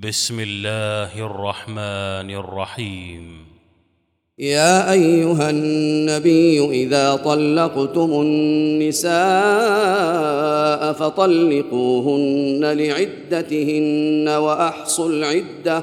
بسم الله الرحمن الرحيم يا أيها النبي إذا طلقتم النساء فطلقوهن لعدتهن وأحصوا العدة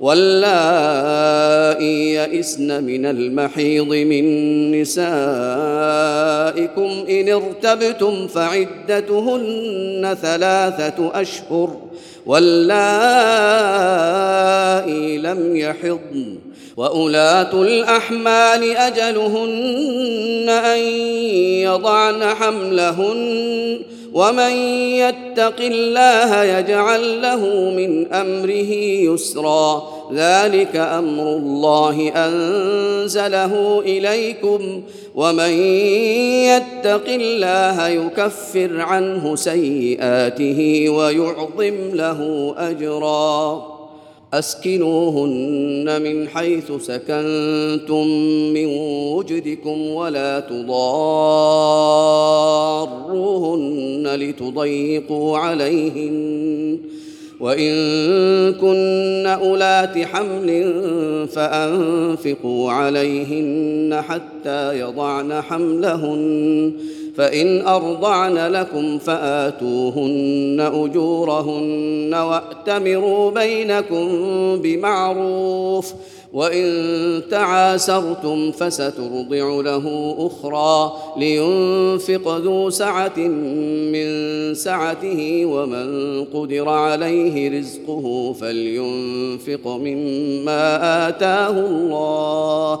واللائي يئسن من المحيض من نسائكم إن ارتبتم فعدتهن 3 أشهر واللائي لم يحضن وأولاة الأحمال أجلهن أن يضعن حملهن ومن يتق الله يجعل له من أمره يسرا ذلك أمر الله أنزله إليكم ومن يتق الله يكفر عنه سيئاته ويعظم له أجرا أسكنوهن من حيث سكنتم من وجدكم ولا تضاروهن لتضيقوا عليهن وإن كن أولات حمل فأنفقوا عليهن حتى يضعن حملهن فإن أرضعن لكم فآتوهن أجورهن وأتمروا بينكم بمعروف وإن تعاسرتم فسترضع له أخرى لينفق ذو سعة من سعته ومن قدر عليه رزقه فلينفق مما آتاه الله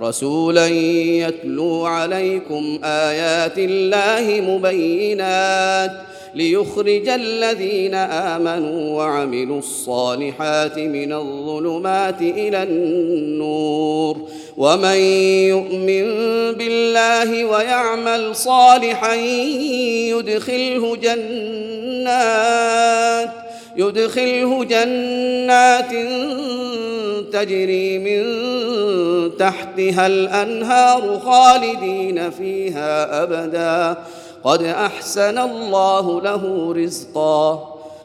رسولا يتلو عليكم آيات الله مبينات ليخرج الذين آمنوا وعملوا الصالحات من الظلمات إلى النور ومن يؤمن بالله ويعمل صالحا يدخله جنات تجري من تحتها الأنهار خالدين فيها أبدا قد أحسن الله له رزقا